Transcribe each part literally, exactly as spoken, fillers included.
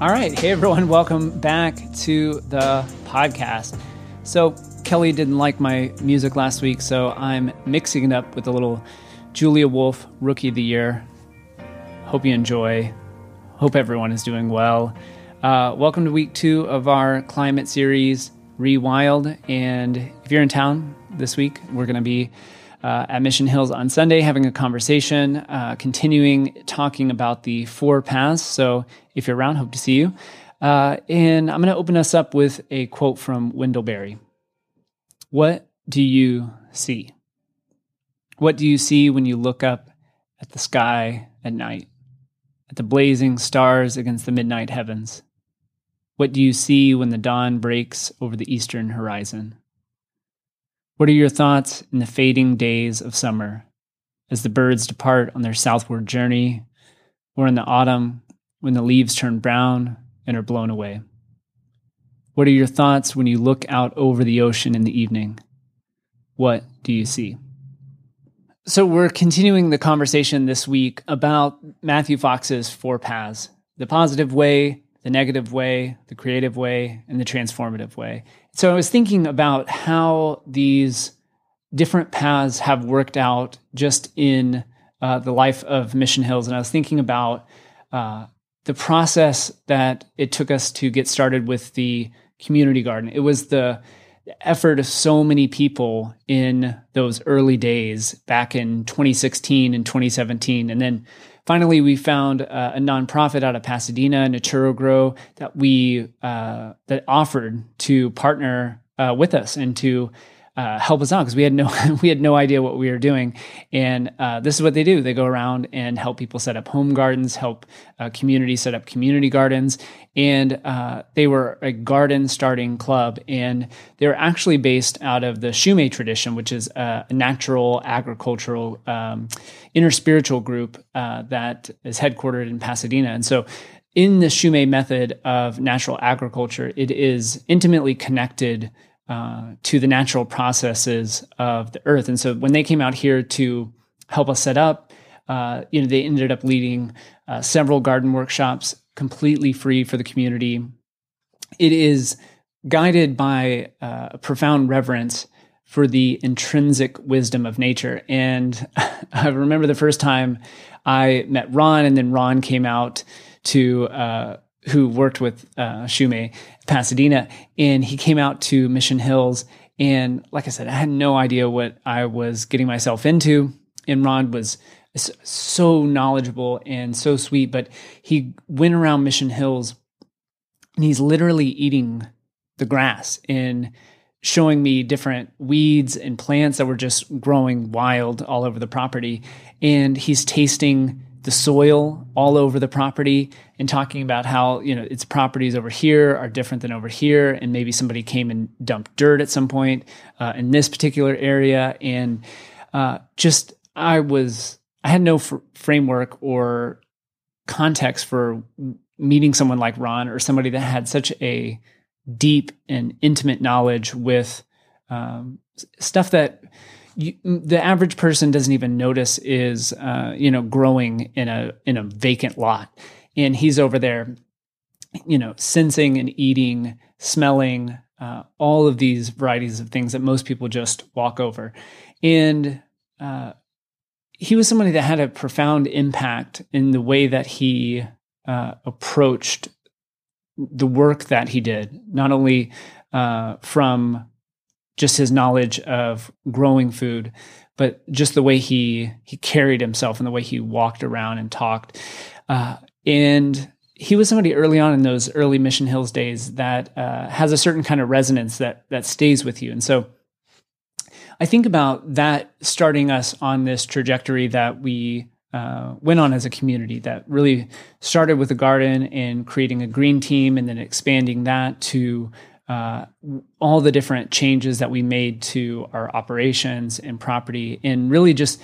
All right. Hey, everyone. Welcome back to the podcast. So Kelly didn't like my music last week, so I'm mixing it up with a little Julia Wolf Rookie of the Year. Hope you enjoy. Hope everyone is doing well. Uh, welcome to week two of our climate series, Rewild. And if you're in town this week, we're going to be uh, at Mission Hills on Sunday having a conversation, uh, continuing talking about the four paths. So if you're around, hope to see you. Uh, and I'm going to open us up with a quote from Wendell Berry. What do you see? What do you see when you look up at the sky at night, at the blazing stars against the midnight heavens? What do you see when the dawn breaks over the eastern horizon? What are your thoughts in the fading days of summer as the birds depart on their southward journey, or in the autumn when the leaves turn brown and are blown away? What are your thoughts when you look out over the ocean in the evening? What do you see? So we're continuing the conversation this week about Matthew Fox's four paths: the positive way, the negative way, the creative way, and the transformative way. So I was thinking about how these different paths have worked out just in uh, the life of Mission Hills. And I was thinking about uh, the process that it took us to get started with the community garden. It was the effort of so many people in those early days back in twenty sixteen and twenty seventeen. And then finally, we found uh, a nonprofit out of Pasadena, Naturo Grow, that we uh, that offered to partner uh, with us and to uh, help us out, because we had no we had no idea what we were doing. And uh, this is what they do: they go around and help people set up home gardens, help uh, communities set up community gardens. And uh, they were a garden starting club, and they were actually based out of the Shumei tradition, which is a natural agricultural um, interspiritual group uh, that is headquartered in Pasadena. And so in the Shumei method of natural agriculture, it is intimately connected uh, to the natural processes of the earth. And so when they came out here to help us set up, uh, you know, they ended up leading uh, several garden workshops, completely free for the community. It is guided by uh, a profound reverence for the intrinsic wisdom of nature. And I remember the first time I met Ron, and then Ron came out to, uh, who worked with uh, Shumei Pasadena, and he came out to Mission Hills. And like I said, I had no idea what I was getting myself into. And Ron was so knowledgeable and so sweet, but he went around Mission Hills and he's literally eating the grass and showing me different weeds and plants that were just growing wild all over the property. And he's tasting the soil all over the property and talking about how, you know, its properties over here are different than over here. And maybe somebody came and dumped dirt at some point uh, in this particular area. And uh, just, I was... I had no fr- framework or context for meeting someone like Ron, or somebody that had such a deep and intimate knowledge with um, stuff that you, the average person doesn't even notice is, uh, you know, growing in a in a vacant lot. And he's over there, you know, sensing and eating, smelling uh, all of these varieties of things that most people just walk over, and uh, he was somebody that had a profound impact in the way that he uh, approached the work that he did, not only uh, from just his knowledge of growing food, but just the way he he carried himself and the way he walked around and talked. Uh, and he was somebody early on in those early Mission Hills days that uh, has a certain kind of resonance that that stays with you. And so I think about that starting us on this trajectory that we uh, went on as a community, that really started with a garden and creating a green team, and then expanding that to uh, all the different changes that we made to our operations and property, and really just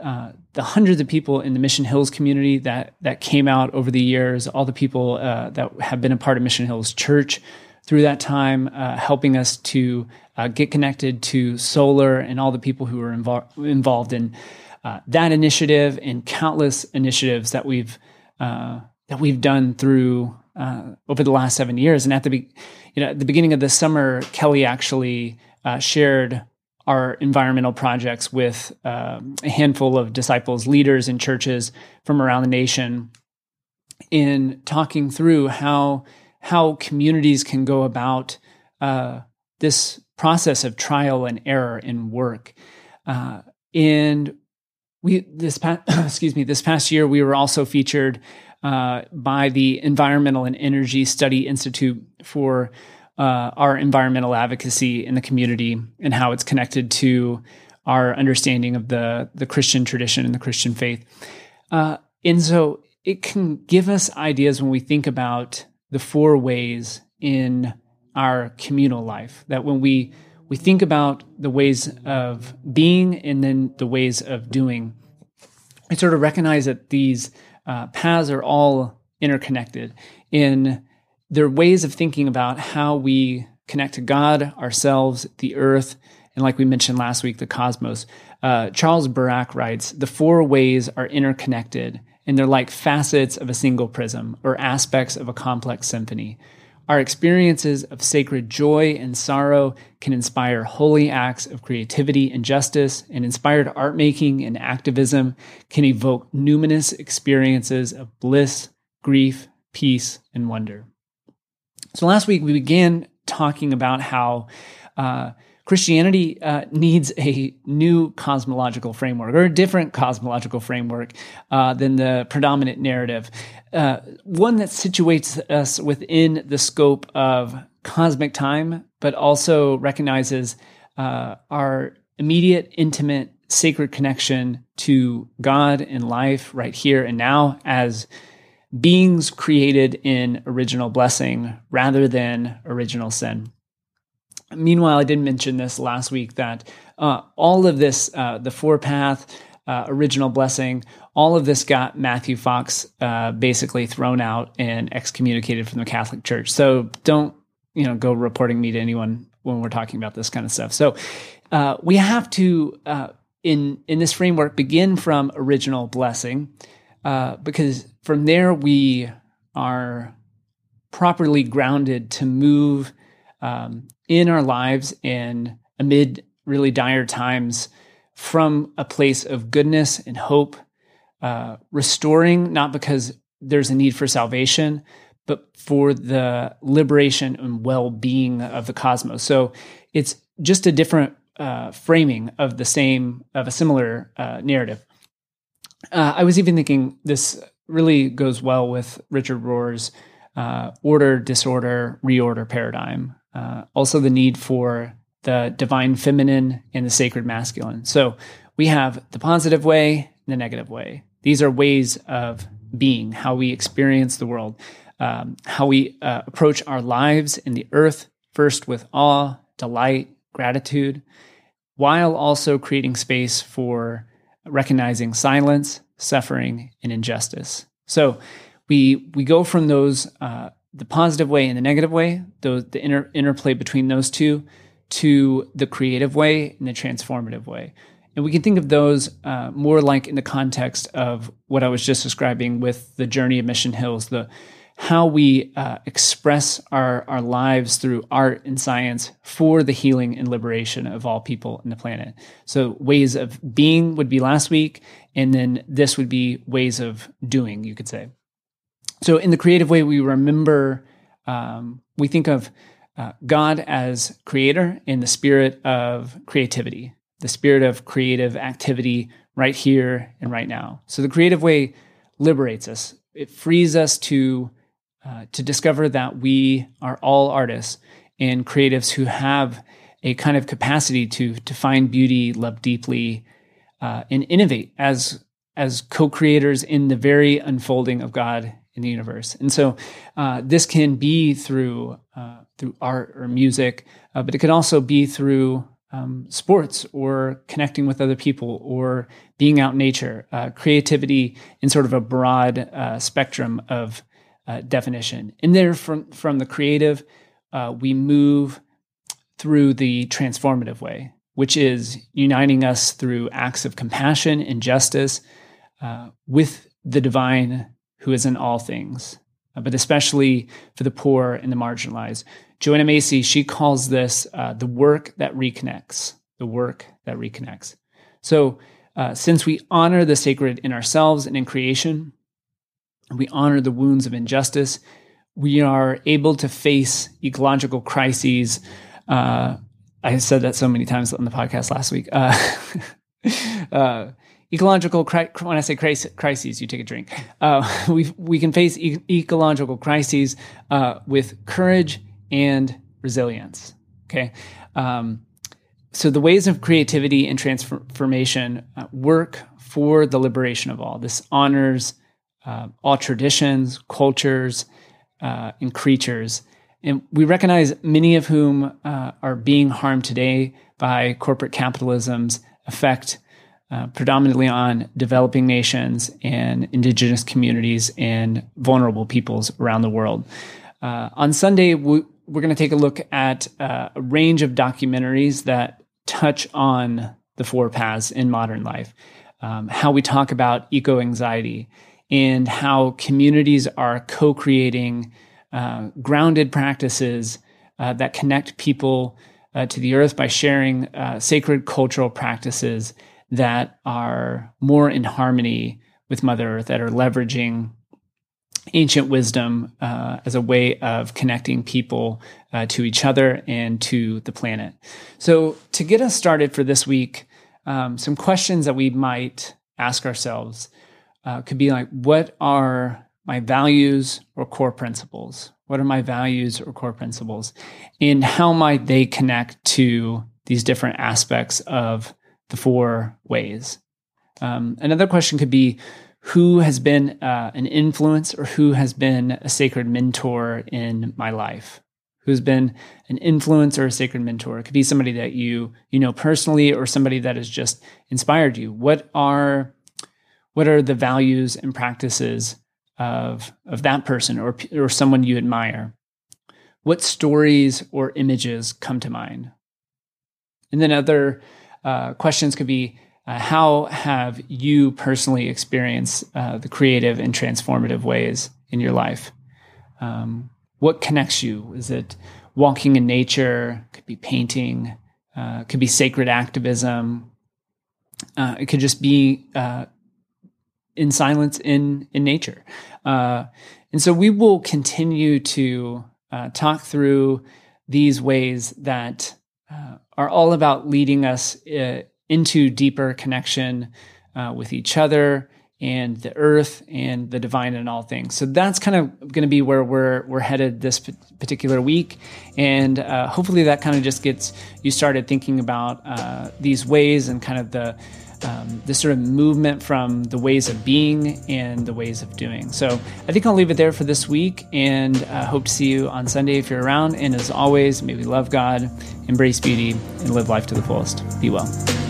uh, the hundreds of people in the Mission Hills community that that came out over the years, all the people uh, that have been a part of Mission Hills Church through that time, uh, helping us to uh, get connected to solar, and all the people who were invo- involved in uh, that initiative, and countless initiatives that we've uh, that we've done through uh, over the last seven years. And at the be- you know, at the beginning of this summer, Kelly actually uh, shared our environmental projects with um, a handful of disciples, leaders in churches from around the nation, in talking through how how communities can go about uh, this process of trial and error in work. Uh, and we this past excuse me this past year we were also featured uh, by the Environmental and Energy Study Institute for Uh, our environmental advocacy in the community and how it's connected to our understanding of the, the Christian tradition and the Christian faith. Uh, and so it can give us ideas when we think about the four ways in our communal life, that when we, we think about the ways of being and then the ways of doing, we sort of recognize that these uh, paths are all interconnected in There are ways of thinking about how we connect to God, ourselves, the earth, and like we mentioned last week, the cosmos. Uh, Charles Barack writes, "The four ways are interconnected, and they're like facets of a single prism or aspects of a complex symphony. Our experiences of sacred joy and sorrow can inspire holy acts of creativity and justice, and inspired art-making and activism can evoke numinous experiences of bliss, grief, peace, and wonder." So last week we began talking about how uh, Christianity uh, needs a new cosmological framework, or a different cosmological framework uh, than the predominant narrative, uh, one that situates us within the scope of cosmic time, but also recognizes uh, our immediate, intimate, sacred connection to God and life right here and now as beings created in original blessing rather than original sin. Meanwhile, I did mention this last week that uh, all of this, uh, the four path, uh, original blessing, all of this got Matthew Fox uh, basically thrown out and excommunicated from the Catholic Church. So don't, you know, go reporting me to anyone when we're talking about this kind of stuff. So uh, we have to, uh, in in this framework, begin from original blessing, uh, because from there, we are properly grounded to move um, in our lives and amid really dire times from a place of goodness and hope, uh, restoring, not because there's a need for salvation, but for the liberation and well-being of the cosmos. So it's just a different uh, framing of the same, of a similar uh, narrative. Uh, I was even thinking this really goes well with Richard Rohr's uh, order, disorder, reorder paradigm. Uh, also the need for the divine feminine and the sacred masculine. So we have the positive way and the negative way. These are ways of being, how we experience the world, um, how we uh, approach our lives in the earth, first with awe, delight, gratitude, while also creating space for recognizing silence, suffering, and injustice. So we we go from those, uh, the positive way and the negative way, those, the inter, interplay between those two, to the creative way and the transformative way. And we can think of those uh, more like in the context of what I was just describing with the journey of Mission Hills, the how we uh, express our, our lives through art and science for the healing and liberation of all people on the planet. So ways of being would be last week, and then this would be ways of doing, you could say. So in the creative way, we remember, um, we think of uh, God as creator and the spirit of creativity, the spirit of creative activity right here and right now. So the creative way liberates us. It frees us to Uh, to discover that we are all artists and creatives who have a kind of capacity to to find beauty, love deeply, uh, and innovate as as co-creators in the very unfolding of God in the universe. And so uh, this can be through uh, through art or music, uh, but it can also be through um, sports or connecting with other people or being out in nature. Uh, creativity in sort of a broad uh, spectrum of Uh, definition. And there from, from the creative, uh, we move through the transformative way, which is uniting us through acts of compassion and justice uh, with the divine who is in all things, but especially for the poor and the marginalized. Joanna Macy, she calls this uh, the work that reconnects, the work that reconnects. So uh, since we honor the sacred in ourselves and in creation, and we honor the wounds of injustice, we are able to face ecological crises. Uh, I said that so many times on the podcast last week. Uh, uh, ecological cri- when I say crisis, crises, you take a drink. Uh, we we can face e- ecological crises uh, with courage and resilience. Okay, um, so the ways of creativity and transformation uh, work for the liberation of all. This honors uh, all traditions, cultures, uh, and creatures. And we recognize many of whom uh, are being harmed today by corporate capitalism's effect uh, predominantly on developing nations and indigenous communities and vulnerable peoples around the world. Uh, on Sunday, we, we're going to take a look at uh, a range of documentaries that touch on the four paths in modern life, um, how we talk about eco-anxiety, and how communities are co-creating Uh, grounded practices uh, that connect people uh, to the earth by sharing uh, sacred cultural practices that are more in harmony with Mother Earth, that are leveraging ancient wisdom uh, as a way of connecting people uh, to each other and to the planet. So to get us started for this week, um, some questions that we might ask ourselves uh, could be like, what are my values or core principles? What are my values or core principles? And how might they connect to these different aspects of the four ways? Um, another question could be, who has been uh, an influence or who has been a sacred mentor in my life? Who's been an influence or a sacred mentor? It could be somebody that you you know personally or somebody that has just inspired you. What are, what are the values and practices of of that person or or someone you admire? What stories or images come to mind? And then other uh, questions could be, uh, how have you personally experienced uh, the creative and transformative ways in your life? Um, what connects you? Is it walking in nature? Could be painting. Uh, could be sacred activism. Uh, it could just be uh, in silence in, in nature. Uh, and so we will continue to uh, talk through these ways that uh, are all about leading us uh, into deeper connection uh, with each other and the earth and the divine in all things. So that's kind of going to be where we're, we're headed this p- particular week. And uh, hopefully that kind of just gets you started thinking about uh, these ways and kind of the Um, this sort of movement from the ways of being and the ways of doing. So I think I'll leave it there for this week, and uh, hope to see you on Sunday if you're around. And as always, may we love God, embrace beauty, and live life to the fullest. Be well.